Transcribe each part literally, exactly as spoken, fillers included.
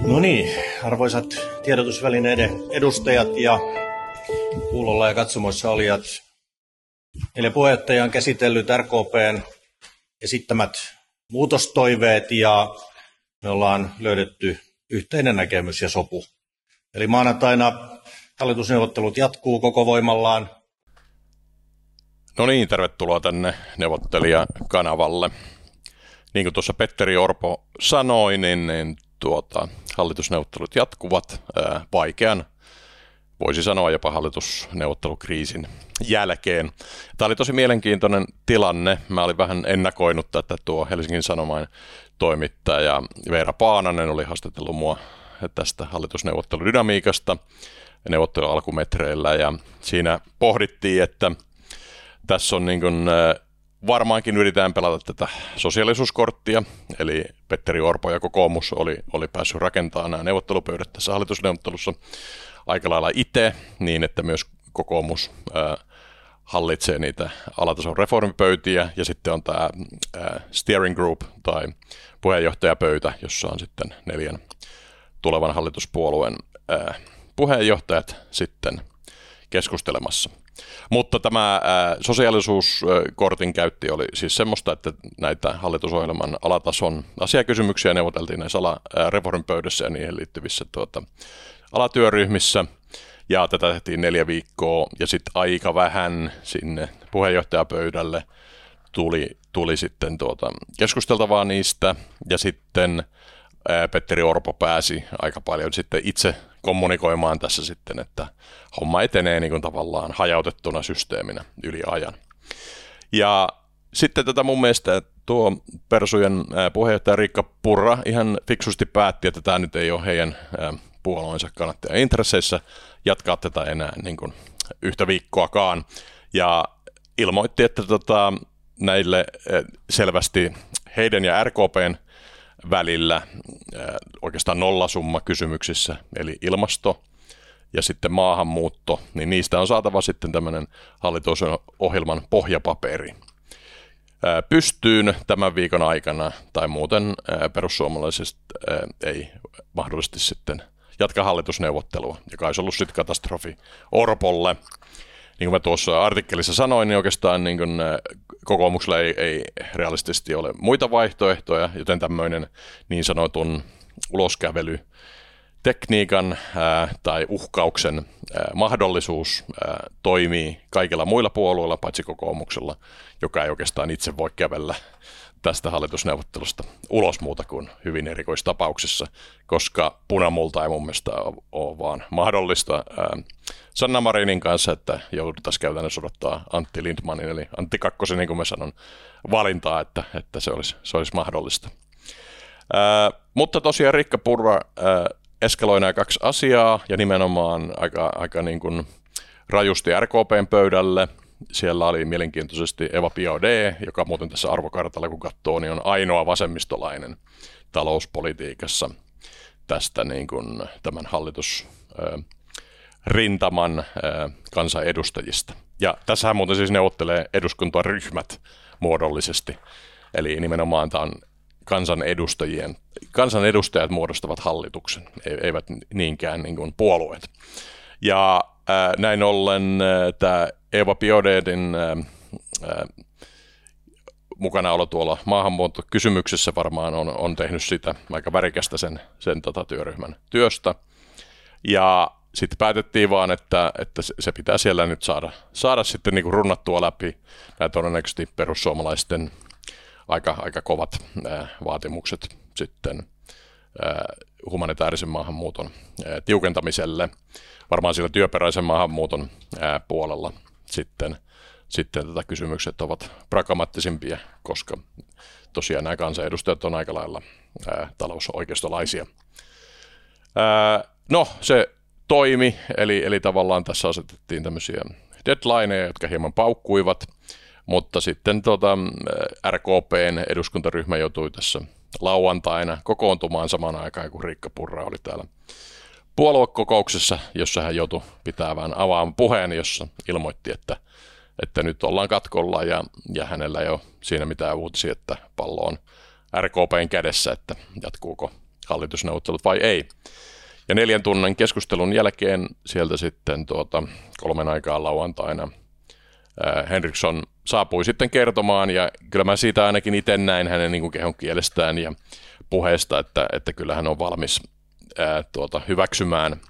No niin, arvoisat tiedotusvälineiden edustajat ja kuulolla ja katsomoissa olijat. Eli puheenjohtaja on käsitellyt R K P:n esittämät muutostoiveet ja me ollaan löydetty yhteinen näkemys ja sopu. Eli maanantaina hallitusneuvottelut jatkuu koko voimallaan. No niin, tervetuloa tänne neuvottelijakanavalle. Niin kuin tuossa Petteri Orpo sanoi, niin, niin tuota, hallitusneuvottelut jatkuvat ää, vaikean, voisi sanoa jopa hallitusneuvottelukriisin jälkeen. Tämä oli tosi mielenkiintoinen tilanne. Mä olin vähän ennakoinut tätä, tuo Helsingin Sanomain toimittaja Veera Paananen oli haastatellut mua tästä hallitusneuvotteludynamiikasta neuvottelun alkumetreillä ja siinä pohdittiin, että tässä on niin kuin, varmaankin yritetään pelata tätä sosiaalisuuskorttia, eli Petteri Orpo ja kokoomus oli, oli päässyt rakentamaan nämä neuvottelupöydät tässä hallitusneuvottelussa aika lailla itse, niin että myös kokoomus ää, hallitsee niitä alatason reformipöytiä, ja sitten on tämä ää, steering group tai puheenjohtajapöytä, jossa on sitten neljän tulevan hallituspuolueen ää, puheenjohtajat sitten keskustelemassa. Mutta tämä sosiaalisuuskortin käytti oli siis semmoista, että näitä hallitusohjelman alatason asiakysymyksiä neuvoteltiin näissä reformipöydässä ja niihin liittyvissä tuota, alatyöryhmissä. Ja tätä tehtiin neljä viikkoa ja sitten aika vähän sinne puheenjohtajapöydälle tuli, tuli sitten tuota, keskusteltavaa niistä. Ja sitten ää, Petteri Orpo pääsi aika paljon sitten itse kommunikoimaan tässä sitten, että homma etenee niin kuin tavallaan hajautettuna systeeminä yli ajan. Ja sitten tätä mun mielestä tuo Persujen puheenjohtaja Riikka Purra ihan fiksusti päätti, että tämä nyt ei ole heidän puolueensa kannattajan intresseissä jatkaa tätä enää niin kuin yhtä viikkoakaan. Ja ilmoitti, että tota, näille selvästi heidän ja R K P:n välillä oikeastaan nollasumma kysymyksissä, eli ilmasto ja sitten maahanmuutto, niin niistä on saatava sitten tämmöinen hallitusohjelman pohjapaperi pystyyn tämän viikon aikana, tai muuten perussuomalaiset ei mahdollisesti sitten jatka hallitusneuvottelua, joka olisi ollut sitten katastrofi Orpolle. Niin kuin mä tuossa artikkelissa sanoin, niin oikeastaan niin kuin kokoomuksella ei, ei realistisesti ole muita vaihtoehtoja, joten tämmöinen niin sanotun uloskävelytekniikan ää, tai uhkauksen ää, mahdollisuus ää, toimii kaikilla muilla puolueilla, paitsi kokoomuksella, joka ei oikeastaan itse voi kävellä tästä hallitusneuvottelusta ulos muuta kuin hyvin erikoistapauksessa, koska punamulta ei mun mielestä ole vaan mahdollista ää, Sanna Marinin kanssa, että jouduttaisiin käytännössä odottaa Antti Lindtmanin, eli Antti Kakkosen, niin kuin mä sanon, valintaa, että, että se, olisi, se olisi mahdollista. Ää, mutta tosiaan Riikka Purra ää, eskaloi nämä kaksi asiaa, ja nimenomaan aika, aika niin kuin rajusti R K P:n pöydälle. Siellä oli mielenkiintoisesti Eva Biaudet, joka muuten tässä arvokartalla kun katsoo, niin on ainoa vasemmistolainen talouspolitiikassa tästä niin kuin tämän hallitus ää, rintaman kansanedustajista. Ja tässähän muuten siis neuvottelee eduskuntaryhmät muodollisesti. Eli nimenomaan tämä on kansanedustajien, kansanedustajat muodostavat hallituksen, eivät niinkään niin kuin puolueet. Ja ää, näin ollen ää, tämä Eva Biaudetin mukanaolo tuolla maahanmuuttokysymyksessä varmaan on, on tehnyt sitä aika värikästä sen, sen tota, työryhmän työstä. Ja sitten päätettiin vaan, että, että se pitää siellä nyt saada, saada sitten niin kuin runnattua läpi nämä todennäköisesti perussuomalaisten aika, aika kovat ää, vaatimukset sitten ää, humanitaarisen maahanmuuton ää, tiukentamiselle. Varmaan siellä työperäisen maahanmuuton ää, puolella sitten, sitten tätä kysymykset ovat pragmaattisimpia, koska tosiaan nämä kansanedustajat on aika lailla ää, talousoikeistolaisia. Ää, no se toimi, eli, eli tavallaan tässä asetettiin tämmöisiä deadlineja, jotka hieman paukkuivat, mutta sitten tuota, R K P:n eduskuntaryhmä joutui tässä lauantaina kokoontumaan samaan aikaan, kun Riikka Purra oli täällä puoluekokouksessa, jossa hän joutui pitämään avaamaan puheen, jossa ilmoitti, että, että nyt ollaan katkolla ja, ja hänellä ei ole siinä mitään uutisia, että pallo on R K P:n kädessä, että jatkuuko hallitusneuvottelut vai ei. Ja neljän tunnin keskustelun jälkeen sieltä sitten tuota, kolmen aikaa lauantaina ää, Henriksson saapui sitten kertomaan, ja kyllä mä siitä ainakin itse näin hänen niin kuin kehon kielestään ja puheesta, että, että kyllä hän on valmis ää, tuota, hyväksymään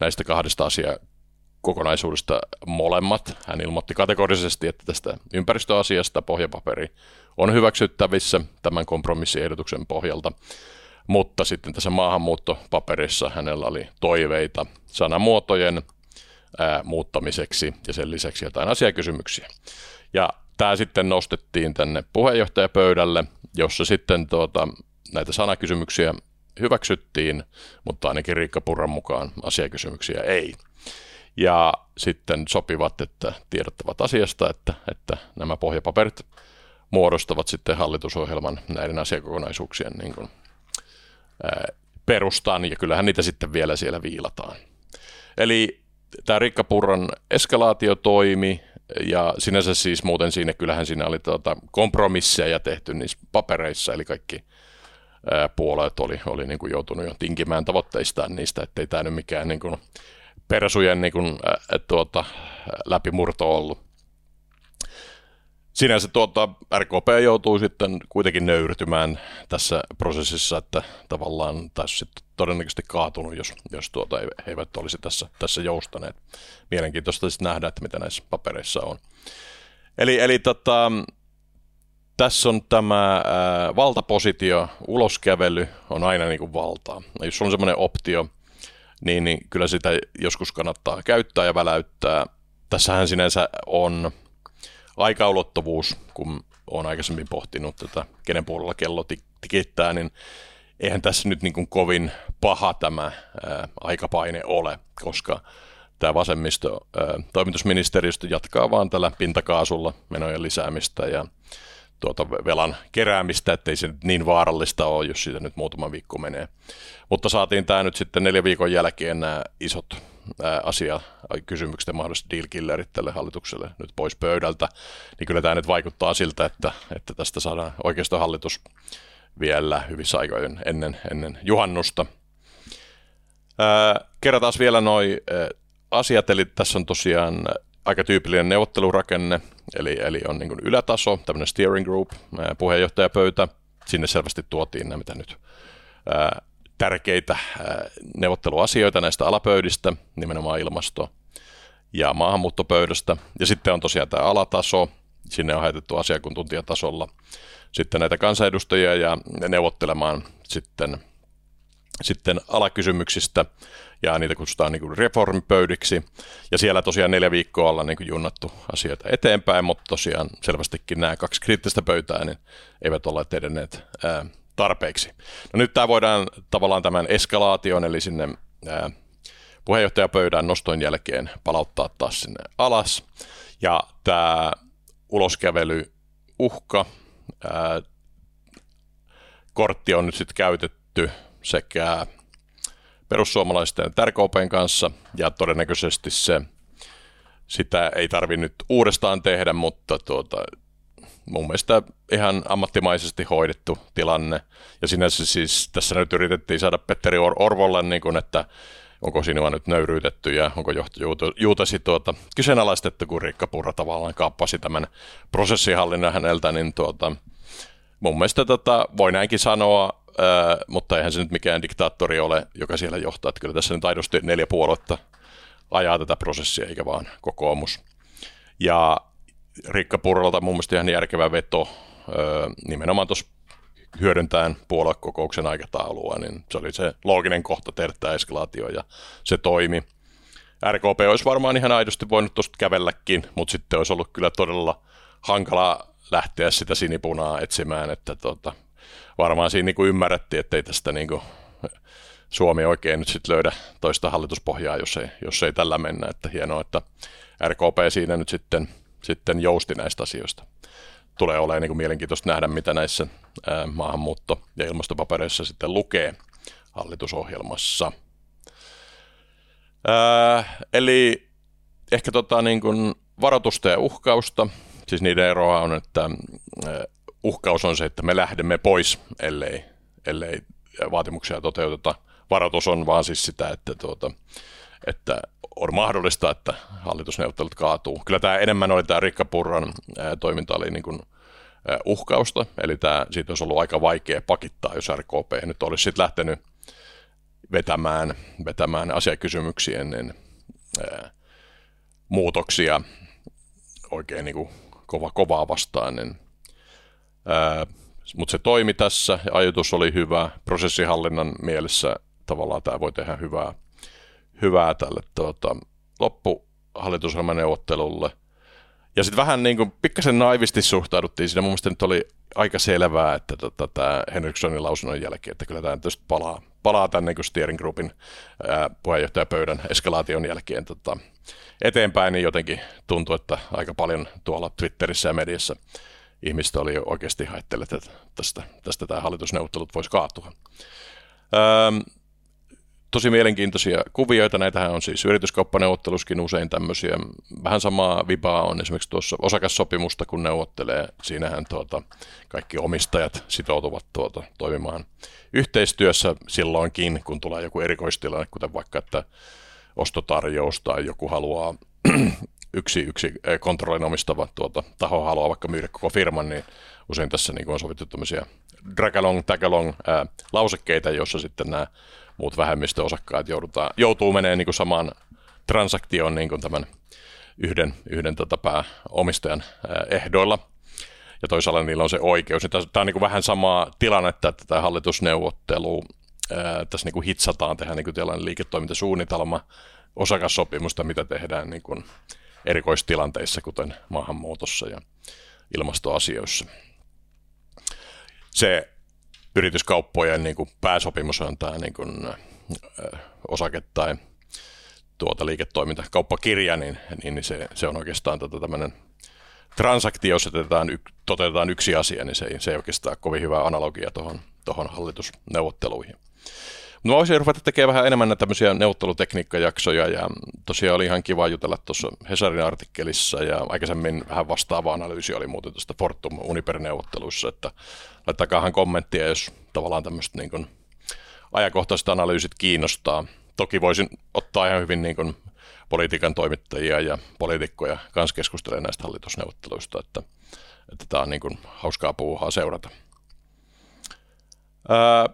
näistä kahdesta asiaa kokonaisuudesta molemmat. Hän ilmoitti kategorisesti, että tästä ympäristöasiasta pohjapaperi on hyväksyttävissä tämän kompromissiehdotuksen pohjalta, mutta sitten tässä maahanmuuttopaperissa hänellä oli toiveita sanamuotojen ää, muuttamiseksi ja sen lisäksi jotain asiakysymyksiä. Ja tämä sitten nostettiin tänne puheenjohtajapöydälle, jossa sitten tuota, näitä sanakysymyksiä hyväksyttiin, mutta ainakin Riikka Purran mukaan asiakysymyksiä ei. Ja sitten sopivat, että tiedottavat asiasta, että, että nämä pohjapaperit muodostavat sitten hallitusohjelman näiden asiakokonaisuuksien niin kuin, ää, perustan, ja kyllähän niitä sitten vielä siellä viilataan. Eli tämä Riikka Purran eskalaatio toimi, ja sinänsä siis muuten siinä, kyllähän siinä oli tuota kompromisseja tehty niissä papereissa, eli kaikki ää, puolueet oli, oli niin kuin joutunut jo tinkimään tavoitteistaan niistä, ettei tämä nyt mikään niin kuin persujen niin kuin, ä, tuota, läpimurto ollut. Sinänsä tuota, R K P joutuu sitten kuitenkin nöyrtymään tässä prosessissa, että tavallaan taisi sitten todennäköisesti kaatunut, jos, jos tuota, he eivät olisi tässä, tässä joustaneet. Mielenkiintoista sitten nähdä, että mitä näissä papereissa on. Eli, eli tota, tässä on tämä ä, valtapositio, uloskävely on aina niin kuin valtaa. Jos on semmoinen optio, Niin, niin kyllä sitä joskus kannattaa käyttää ja väläyttää. Tässähän sinänsä on aikaulottuvuus, kun olen aikaisemmin pohtinut tätä, kenen puolella kello tikittää, niin eihän tässä nyt niin kuin kovin paha tämä ää, aikapaine ole, koska tämä vasemmisto ää, toimitusministeriöstä jatkaa vaan tällä pintakaasulla menojen lisäämistä ja tuota velan keräämistä, ettei se niin vaarallista ole, jos siitä nyt muutama viikko menee. Mutta saatiin tämä nyt sitten neljän viikon jälkeen nämä isot ää, asiakysymykset ja mahdolliset deal-killerit tälle hallitukselle nyt pois pöydältä, niin kyllä tämä nyt vaikuttaa siltä, että, että tästä saadaan oikeistohallitus vielä hyvissä aikoin ennen, ennen juhannusta. Ää, kerrataan vielä noi ää, asiat, eli tässä on tosiaan aika tyypillinen neuvottelurakenne, eli, eli on niin kuin ylätaso, tämmöinen steering group, puheenjohtajapöytä. Sinne selvästi tuotiin nämä mitä nyt ää, tärkeitä ää, neuvotteluasioita näistä alapöydistä, nimenomaan ilmasto- ja maahanmuuttopöydästä. Ja sitten on tosiaan tämä alataso, sinne on haetettu asiantuntijatasolla sitten näitä kansanedustajia ja neuvottelemaan sitten, sitten alakysymyksistä. Ja niitä kutsutaan niin kuin reformipöydiksi, ja siellä tosiaan neljä viikkoa ollaan niin kuin junnattu asioita eteenpäin, mutta tosiaan selvästikin nämä kaksi kriittistä pöytää niin eivät ole edenneet ää, tarpeeksi. No nyt tämä voidaan tavallaan tämän eskalaation, eli sinne ää, puheenjohtajapöydän noston jälkeen palauttaa taas sinne alas, ja tämä uloskävelyuhka, ää, kortti on nyt sitten käytetty sekä Perussuomalaisten ja R K P:n kanssa, ja todennäköisesti se, sitä ei tarvitse nyt uudestaan tehdä, mutta tuota, mun mielestä ihan ammattimaisesti hoidettu tilanne. Ja sinänsä siis tässä nyt yritettiin saada Petteri Or- Orvolle, niin kun, että onko sinua nyt nöyryytetty ja onko juutasi tuota, kyseenalaistettu, kun Riikka Purra tavallaan kaappasi tämän prosessinhallinnan häneltä, niin tuota, mun mielestä tota, voi näinkin sanoa, Äh, mutta eihän se nyt mikään diktaattori ole, joka siellä johtaa. Että kyllä tässä nyt aidosti neljä puoluetta ajaa tätä prosessia, eikä vaan kokoomus. Ja Riikka Purralta mun mielestä ihan järkevä veto äh, nimenomaan tuossa hyödyntäen puoluekokouksen aikataulua, niin se oli se looginen kohta tehdä tämä eskalaatio, ja se toimi. R K P olisi varmaan ihan aidosti voinut tuosta kävelläkin, mutta sitten olisi ollut kyllä todella hankalaa lähteä sitä sinipunaa etsimään, että tuota, varmaan siinä niin ymmärrettiin, ettei tästä niin kuin Suomi oikein nyt sit löydä toista hallituspohjaa, jos ei, jos ei tällä mennä. Että hienoa, että R K P siinä nyt sitten, sitten jousti näistä asioista. Tulee olemaan niin mielenkiintoista nähdä, mitä näissä ää, maahanmuutto- ja ilmastopapereissa sitten lukee hallitusohjelmassa. Ää, eli ehkä tota, niin kuin varoitusta ja uhkausta, siis niiden eroa on, että ää, uhkaus on se, että me lähdemme pois, ellei, ellei vaatimuksia toteuteta. Varoitus on vaan siis sitä, että, tuota, että on mahdollista, että hallitusneuvottelut kaatuu. Kyllä tämä enemmän oli tämä Riikka Purran toiminta oli niin kuin uhkausta, eli tämä, siitä olisi ollut aika vaikea pakittaa, jos R K P nyt olisi sitten lähtenyt vetämään, vetämään asiakysymyksiä ennen ää, muutoksia oikein niin kuin kova, kovaa vastaan. Niin, mutta se toimi tässä, ajatus oli hyvä, prosessihallinnan mielessä tavallaan tämä voi tehdä hyvää, hyvää tälle tuota, loppuhallitusohjelmaneuvottelulle. Ja sitten vähän niin kuin pikkasen naivisti suhtauduttiin siinä. Mun mielestä nyt oli aika selvää, että tota, tämä Henrikssonin lausunnon jälkeen, että kyllä tämä nyt palaa, palaa tämän niin kuin steering groupin ää, puheenjohtajapöydän eskalaation jälkeen tota, eteenpäin, niin jotenkin tuntuu, että aika paljon tuolla Twitterissä ja mediassa ihmiset oli oikeasti haittelet, että tästä, tästä tämä hallitusneuvottelut voisi kaatua. Öm, tosi mielenkiintoisia kuvioita, näitähän on siis yrityskauppaneuvotteluskin usein tämmöisiä. Vähän samaa vibaa on esimerkiksi tuossa osakassopimusta, kun neuvottelee. Siinähän tuota, kaikki omistajat sitoutuvat tuota, toimimaan yhteistyössä silloinkin, kun tulee joku erikoistilanne, kuten vaikka, että ostotarjous tai joku haluaa... Yksi, yksi kontrollin omistava tuota, taho haluaa vaikka myydä koko firman, niin usein tässä niin on sovittu tämmöisiä drag-along, tag-along ää, lausekkeita, joissa sitten nämä muut vähemmistöosakkaat joudutaan, joutuu menemään niin samaan transaktioon niin tämän yhden, yhden tota, pääomistajan ää, ehdoilla. Ja toisaalla niillä on se oikeus. Tämä on niin vähän samaa tilannetta, että tämä hallitusneuvottelu ää, tässä niin hitsataan, tehdään niin tällainen liiketoimintasuunnitelma osakassopimusta, mitä tehdään niin kuin erikoistilanteissa, kuten maahanmuutossa ja ilmastoasioissa. Se yrityskauppojen niin kuin pääsopimus on tämä niin kuin osake- tai tuota liiketoimintakauppakirja, niin, niin se, se on oikeastaan tätä tämmöinen transaktio, jossa toteutetaan yksi asia, niin se ei, se ei oikeastaan ole kovin hyvä analogia tuohon, tuohon hallitusneuvotteluihin. No voisin ruveta tekemään vähän enemmän tämmöisiä neuvottelutekniikkajaksoja, ja tosiaan oli ihan kiva jutella tuossa Hesarin artikkelissa, ja aikaisemmin vähän vastaava analyysi oli muuten tuosta Fortum-Uniper-neuvotteluissa, että laittakaahan kommenttia, jos tavallaan tämmöiset niin kuin ajankohtaiset analyysit kiinnostaa. Toki voisin ottaa ihan hyvin niin kuin politiikan toimittajia ja poliitikkoja kanssa keskustelemaan näistä hallitusneuvotteluista, että, että tämä on niin kuin hauskaa puuhaa seurata. Ää,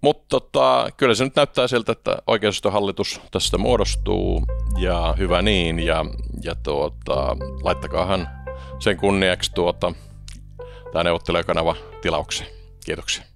Mutta tota, kyllä se nyt näyttää siltä, että oikeistohallitus tästä muodostuu, ja hyvä niin, ja, ja tuota, laittakaahan sen kunniaksi tuota, tämä neuvottelijakanava tilaukseen. Kiitoksia.